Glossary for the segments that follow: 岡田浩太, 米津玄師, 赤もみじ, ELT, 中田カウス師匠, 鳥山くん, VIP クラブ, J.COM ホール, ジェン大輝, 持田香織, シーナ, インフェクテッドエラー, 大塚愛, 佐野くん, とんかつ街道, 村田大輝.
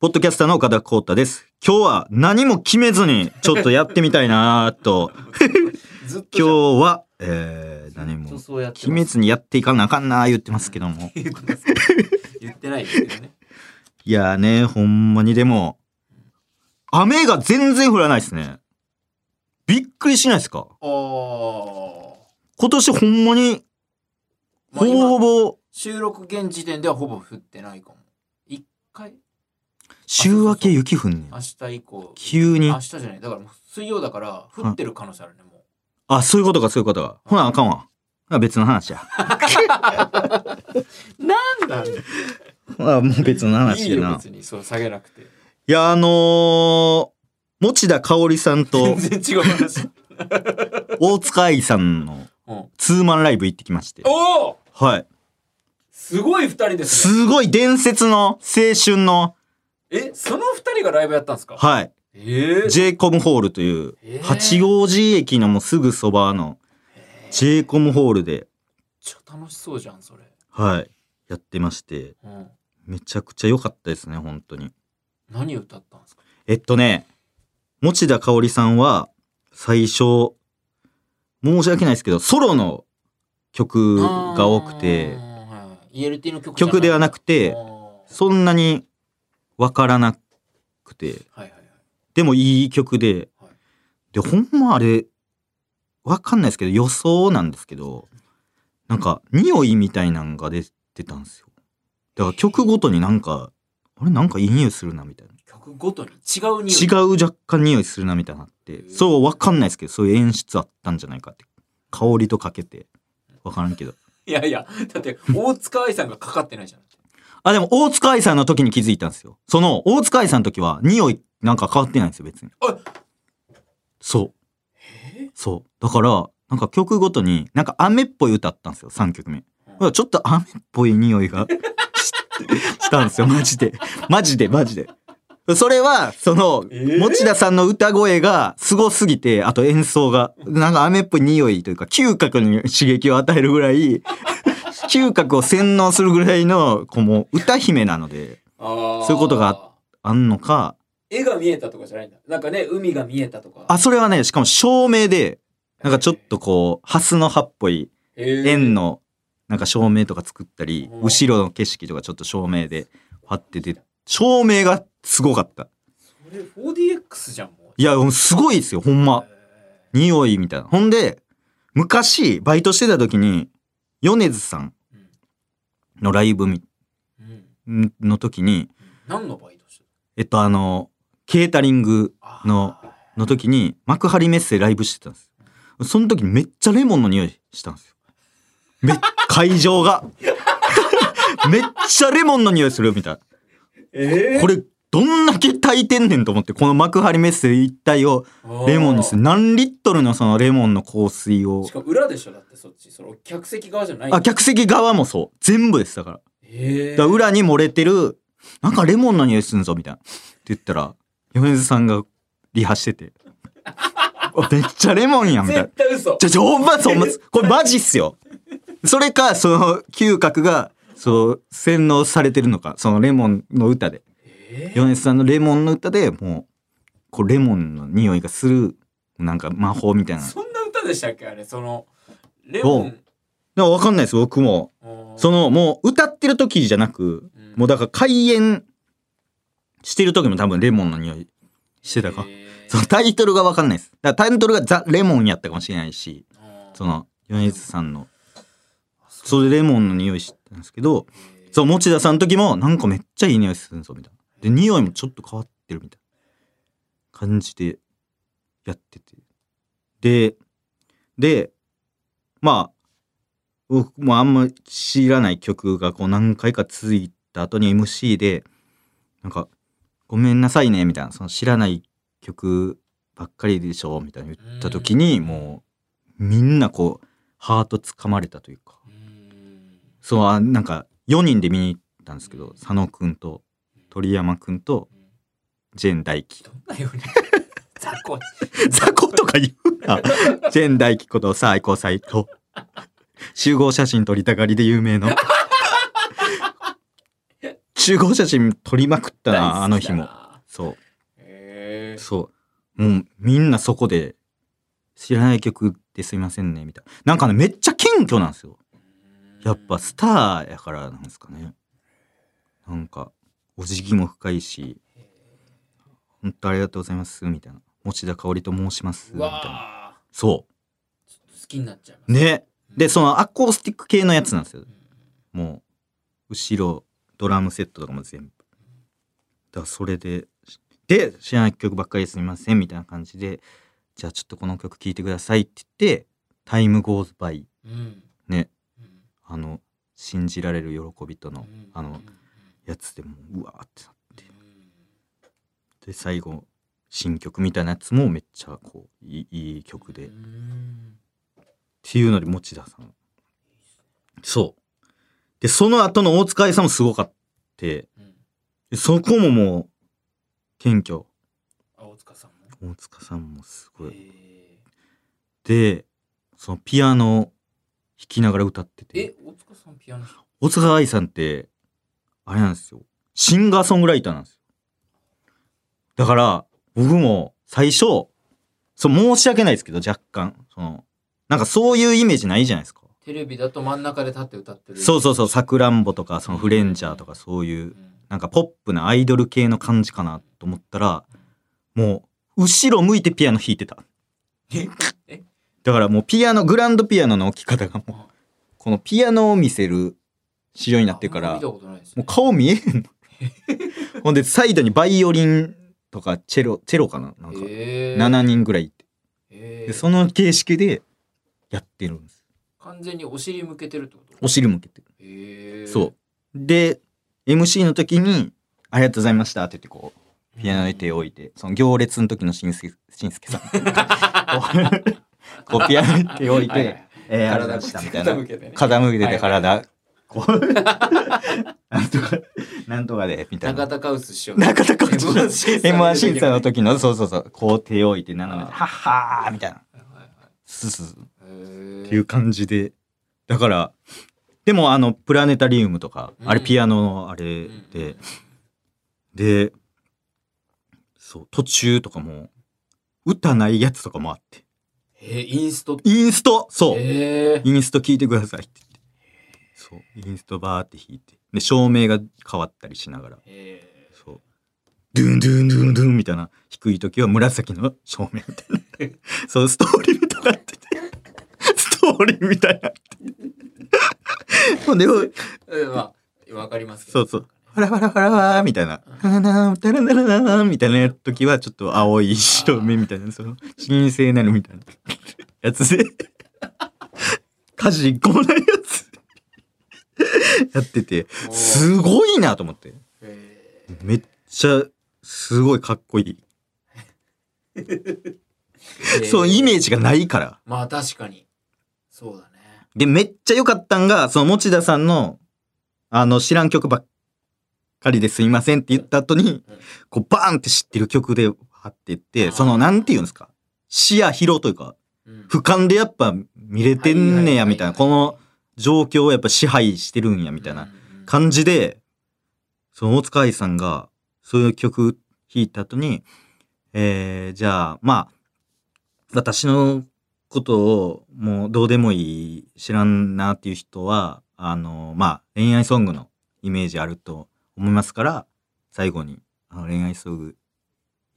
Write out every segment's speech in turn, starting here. ポッドキャスターの岡田浩太です。今日は何も決めずにちょっとやってみたいなと。今日は、何も決めずにやっていかなあかんな言ってますけども。言ってないですけどね。いやーね、ほんまにでも、雨が全然降らないですね。びっくりしないですか？今年ほんまに、ほぼ、収録現時点ではほぼ降ってないかも。一回週明け雪降んねん。明日以降急に。明日じゃない、だからもう水曜だから降ってる可能性あるね、もう。あ、そういうことか、そういうことか。ほなあかんわ、別の話や。なんだほらもう別の話やな。いいよ別に、そう下げなくて。いや持田香織さんと全然違う話。大塚愛さんのツーマンライブ行ってきまして。おー、はい、すごい2人ですね。すごい伝説の青春の。その2人がライブやったんですか？はい、J.COM ホールという、八王子駅のもうすぐそばの J.COM ホールで、めっちゃ楽しそうじゃんそれ。はい、やってまして、めちゃくちゃ良かったですね本当に。何歌ったんですか？持田香織さんは最初申し訳ないですけどソロの曲が多くて、ELT の曲ではなくて、そんなに分からなくて、でもいい曲で、でほんまあれ分かんないですけど、予想なんですけど、なんか匂いみたいなんが出てたんですよ。だから曲ごとになんか、あれなんかいい匂いするなみたいな、曲ごとに違う匂い、若干匂いするなみたいなって、そう分かんないですけど、そういう演出あったんじゃないかって。香りとかけて分からんけど。いやいや、だって大塚愛さんがかかってないじゃん。あ、でも大塚愛さんの時に気づいたんですよ。その大塚愛さんの時は匂いなんか変わってないんですよ別に。そう、そうだからなんか曲ごとになんか雨っぽい歌ったんですよ3曲目。ちょっと雨っぽい匂いが したんですよ。マジでそれはその持田さんの歌声がすごすぎて、あと演奏がなんか雨っぽい匂いというか、嗅覚に刺激を与えるぐらい嗅覚を洗脳するぐらいの子も歌姫なので、そういうことがあんのか。絵が見えたとかじゃないんだ、なんかね、海が見えたとか。あ、それはね、しかも照明でなんかちょっとこうハスの葉っぽい円のなんか照明とか作ったり、後ろの景色とかちょっと照明でパッて出、照明がすごかった。それ 4DX じゃんもう。いやすごいですよほんま、匂いみたいな。ほんで昔バイトしてた時に米津さんのライブの時に、何のバイトしてる？ケータリングの時に幕張メッセライブしてたんです。その時にめっちゃレモンの匂いしたんですよ。会場がめっちゃレモンの匂いするみたいな。これどんだけ炊いてんねんと思って、この幕張メッセ一帯をレモンにする。何リットルのそのレモンの香水を。しかも裏でしょ、だってそっち、その客席側じゃない。あ、客席側もそう、全部です。だから、だから裏に漏れてるなんかレモンの匂いすんぞみたいなって言ったら、米津さんがリハしててめっちゃレモンやんみたいな。絶対嘘。ほんまそう、これマジっすよ。それかその嗅覚がそう洗脳されてるのか、そのレモンの歌で、米津さんのレモンの歌でもうこうレモンの匂いがするなんか魔法みたいな。そんな歌でしたっけあれ、そのレモン。でも分かんないです僕も。そのもう歌ってる時じゃなく、もうだから開演してる時も多分レモンの匂いしてたか。そのタイトルが分かんないです。だからタイトルがザ・レモンやったかもしれないし、その米津さんのそれレモンの匂いしたんですけど、そう持田さんの時もなんかめっちゃいい匂いするぞみたいな。で匂いもちょっと変わってるみたいな感じでやってて、でまあ僕もあんま知らない曲がこう何回か続いた後に MC でなんかごめんなさいねみたいな、その知らない曲ばっかりでしょみたいな言った時に、もうみんなこうハートつかまれたというか。そうなんか4人で見に行ったんですけど、佐野くんと鳥山くんとジェン大輝。どんな4人？雑魚とか言うな。ジェン大輝こと最高最高集合写真撮りたがりで有名の集合写真撮りまくったな、あの日も。そう。そう。もうみんなそこで、知らない曲ですいませんね、みたいな。なんかね、めっちゃ謙虚なんですよ。やっぱスターやからなんですかね。なんか、お辞儀も深いし、本当ありがとうございます、みたいな。持田香織と申します、みたいな。そう。好きになっちゃいますね。で、そのアコースティック系のやつなんですよ。もう、後ろ、ドラムセットとかも全部。だからそれで、で、知らない曲ばっかりすみません、みたいな感じで、じゃあちょっとこの曲聴いてくださいって言って、タイムゴーズバイ。ね。あの、信じられる喜びとの、あの、やつでもう、うわーってなって。で、最後、新曲みたいなやつもめっちゃこう、いい曲で。っていうので持田さん。そう。で、その後の大塚愛さんもすごかって、でそこももう、謙虚。大塚さんも。大塚さんもすごい。で、そのピアノを弾きながら歌ってて。え、大塚さんピアノ？大塚愛さんって、あれなんですよ。シンガーソングライターなんですよ。だから、僕も最初、そう、申し訳ないですけど、若干、その、なんかそういうイメージないじゃないですか。テレビだと真ん中で立って歌ってる。そうそうそう、さくらんぼとか、そのフレンチャーとかそういう、なんかポップなアイドル系の感じかなと思ったら、もう、後ろ向いてピアノ弾いてた。え？だからもうピアノ、グランドピアノの置き方がもう、このピアノを見せる仕様になってるから、もう顔見えへんの。ほんで、サイドにバイオリンとかチェロかな？なんか、7人ぐらいいて。で、その形式で、やってるんです。完全にお尻向けてるってこと？お尻向けてる。そう。で、MC の時に、ありがとうございましたって言ってこう、ピアノに手を置いて、その行列の時のしんすけさん。こう、ピアノに手を置いて、体が下みたいな。傾けてて体、こう、なんとかで、みたいな。中田カウス師匠。中田カウス師匠。M1 審査の時の、そうそうそう、こう手を置いて斜めて、はっはーみたいな。すす。っていう感じで、だからでもあのプラネタリウムとか、あれピアノのあれで、でそう途中とかも歌ないやつとかもあって、インストそう、インスト聞いてくださいって言って、そうインストバーって弾いて、で照明が変わったりしながら、そうドゥンドゥンドゥンドゥンみたいな、低い時は紫の照明みたいなそうストーリーみたいなってて。みたいなほんでまあわかりますけど、そうそうフラフラフラワーみたいな、タラナタラナナみたいな時はちょっと青い白目みたいな、その神聖なるみたいなやつで家事一個もないやつやってて、すごいなと思って、めっちゃすごいかっこいいそうイメージがないから、まあ確かにそうだね。でめっちゃ良かったんが、その持田さんのあの知らん曲ばっかりですいませんって言った後に、こうバーンって知ってる曲で貼ってって、そのなんていうんですか、視野広というか、俯瞰でやっぱ見れてんねやみたいな、この状況をやっぱ支配してるんやみたいな感じで、その大塚愛さんがそういう曲弾いた後に、じゃあまあ私のことをもうどうでもいい、知らんなっていう人はまあ恋愛ソングのイメージあると思いますから、最後に恋愛ソング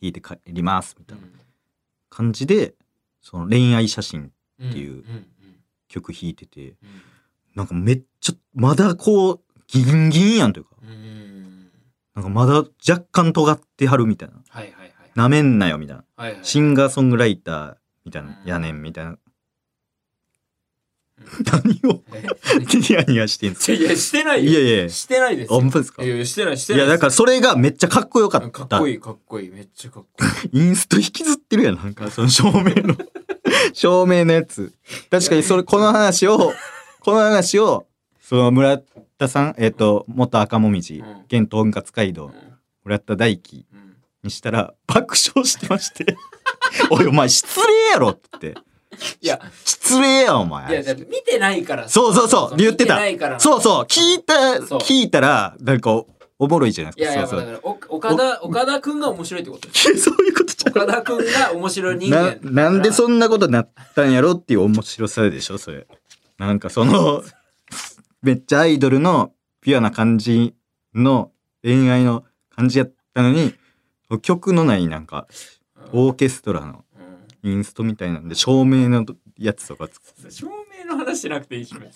弾いて帰りますみたいな感じで、その恋愛写真っていう曲弾いてて、なんかめっちゃまだこうギンギンやんというか、なんかまだ若干尖ってはるみたいな、なめんなよみたいな、シンガーソングライターみたいな、やねんみたいな、何をニヤニヤしてんすか？いやしてないよ。いやしてないです。あ、本当ですか？いやしてない。いやだからそれがめっちゃかっこよかった。かっこいいめっちゃかっこいいインスト引きずってるやん、なんかその照明のやつ。確かにそれ、この話をその村田さん、元赤もみじ現とんかつ街道村田大輝にしたら爆笑してましておいお前失礼やろって。いや失礼やお前。いやだから見てないから。そうそうそう言ってた。そうそう聞いたらなんかおもろいじゃないですか。いやいや、そうそう、だから岡田くんが面白いってことです。そういうことじゃない。岡田くんが面白い人間なんでそんなことになったんやろっていう面白さでしょそれ。なんかそのめっちゃアイドルのピュアな感じの恋愛の感じやったのに、曲のないなんかオーケストラのインストみたいなんで照明のやつとか作って、照明の話しなくていいし確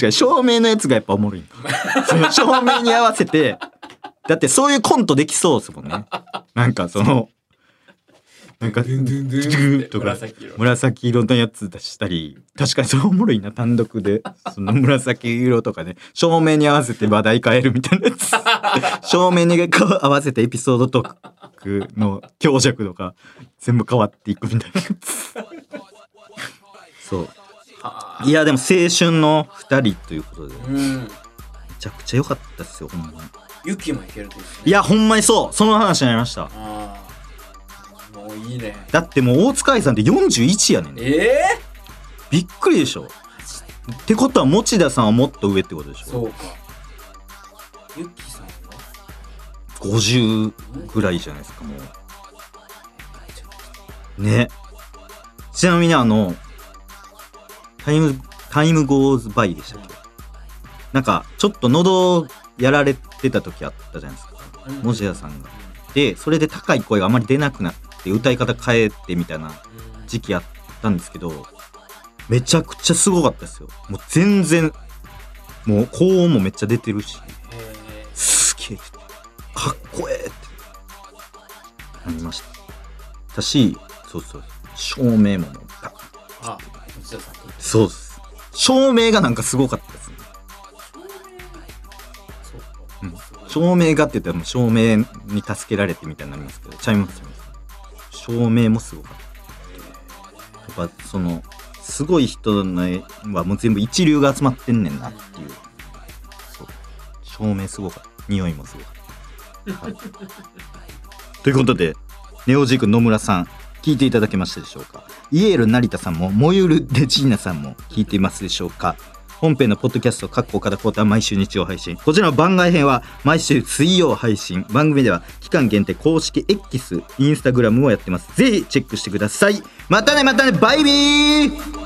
かに照明のやつがやっぱおもろいんかその照明に合わせて、だってそういうコントできそうですもんねなんかそのなんかドゥンドゥンドゥンとか紫色のやつ出したり、確かにそれおもろいな、単独でその紫色とかね、照明に合わせて話題変えるみたいなやつ照明に合わせてエピソードトークの強弱とか全部変わっていくみたいなやつそう、いやでも青春の2人ということで、めちゃくちゃ良かったですよほんまに。ユキもいけるですね。いやほんまにそう、その話になりました。あもういいね。だってもう大塚愛さんって41やねん。びっくりでしょ。ってことは持田さんはもっと上ってことでしょ。そうか。ユッキーさんは50ぐらいじゃないですかもうね。ちなみにタイムゴーズバイでしたっけ、なんかちょっと喉やられてた時あったじゃないですか、持田さんが。でそれで高い声があまり出なくなって歌い方変えてみたいな時期あったんですけど、めちゃくちゃすごかったですよ。もう全然もう高音もめっちゃ出てるし、すげえかっこええってなりました。だし、そうそう、照明もバッ。あ、そうです。照明がなんかすごかったですね。照明がって言ったら照明に助けられてみたいになりますけど、ちゃいます。照明もすごかった。やっぱそのすごい人の絵はもう全部一流が集まってんねんなっていう。そう、照明すごかった。匂いもすごかった。はい、ということでネオジーク野村さん聞いていただけましたでしょうか。イエール成田さんもモユルデジーナさんも聞いていますでしょうか。本編のポッドキャストかっこ岡田浩太は毎週日曜配信、こちらの番外編は毎週水曜配信、番組では期間限定公式 X インスタグラムをやってます。ぜひチェックしてください。またねバイビー。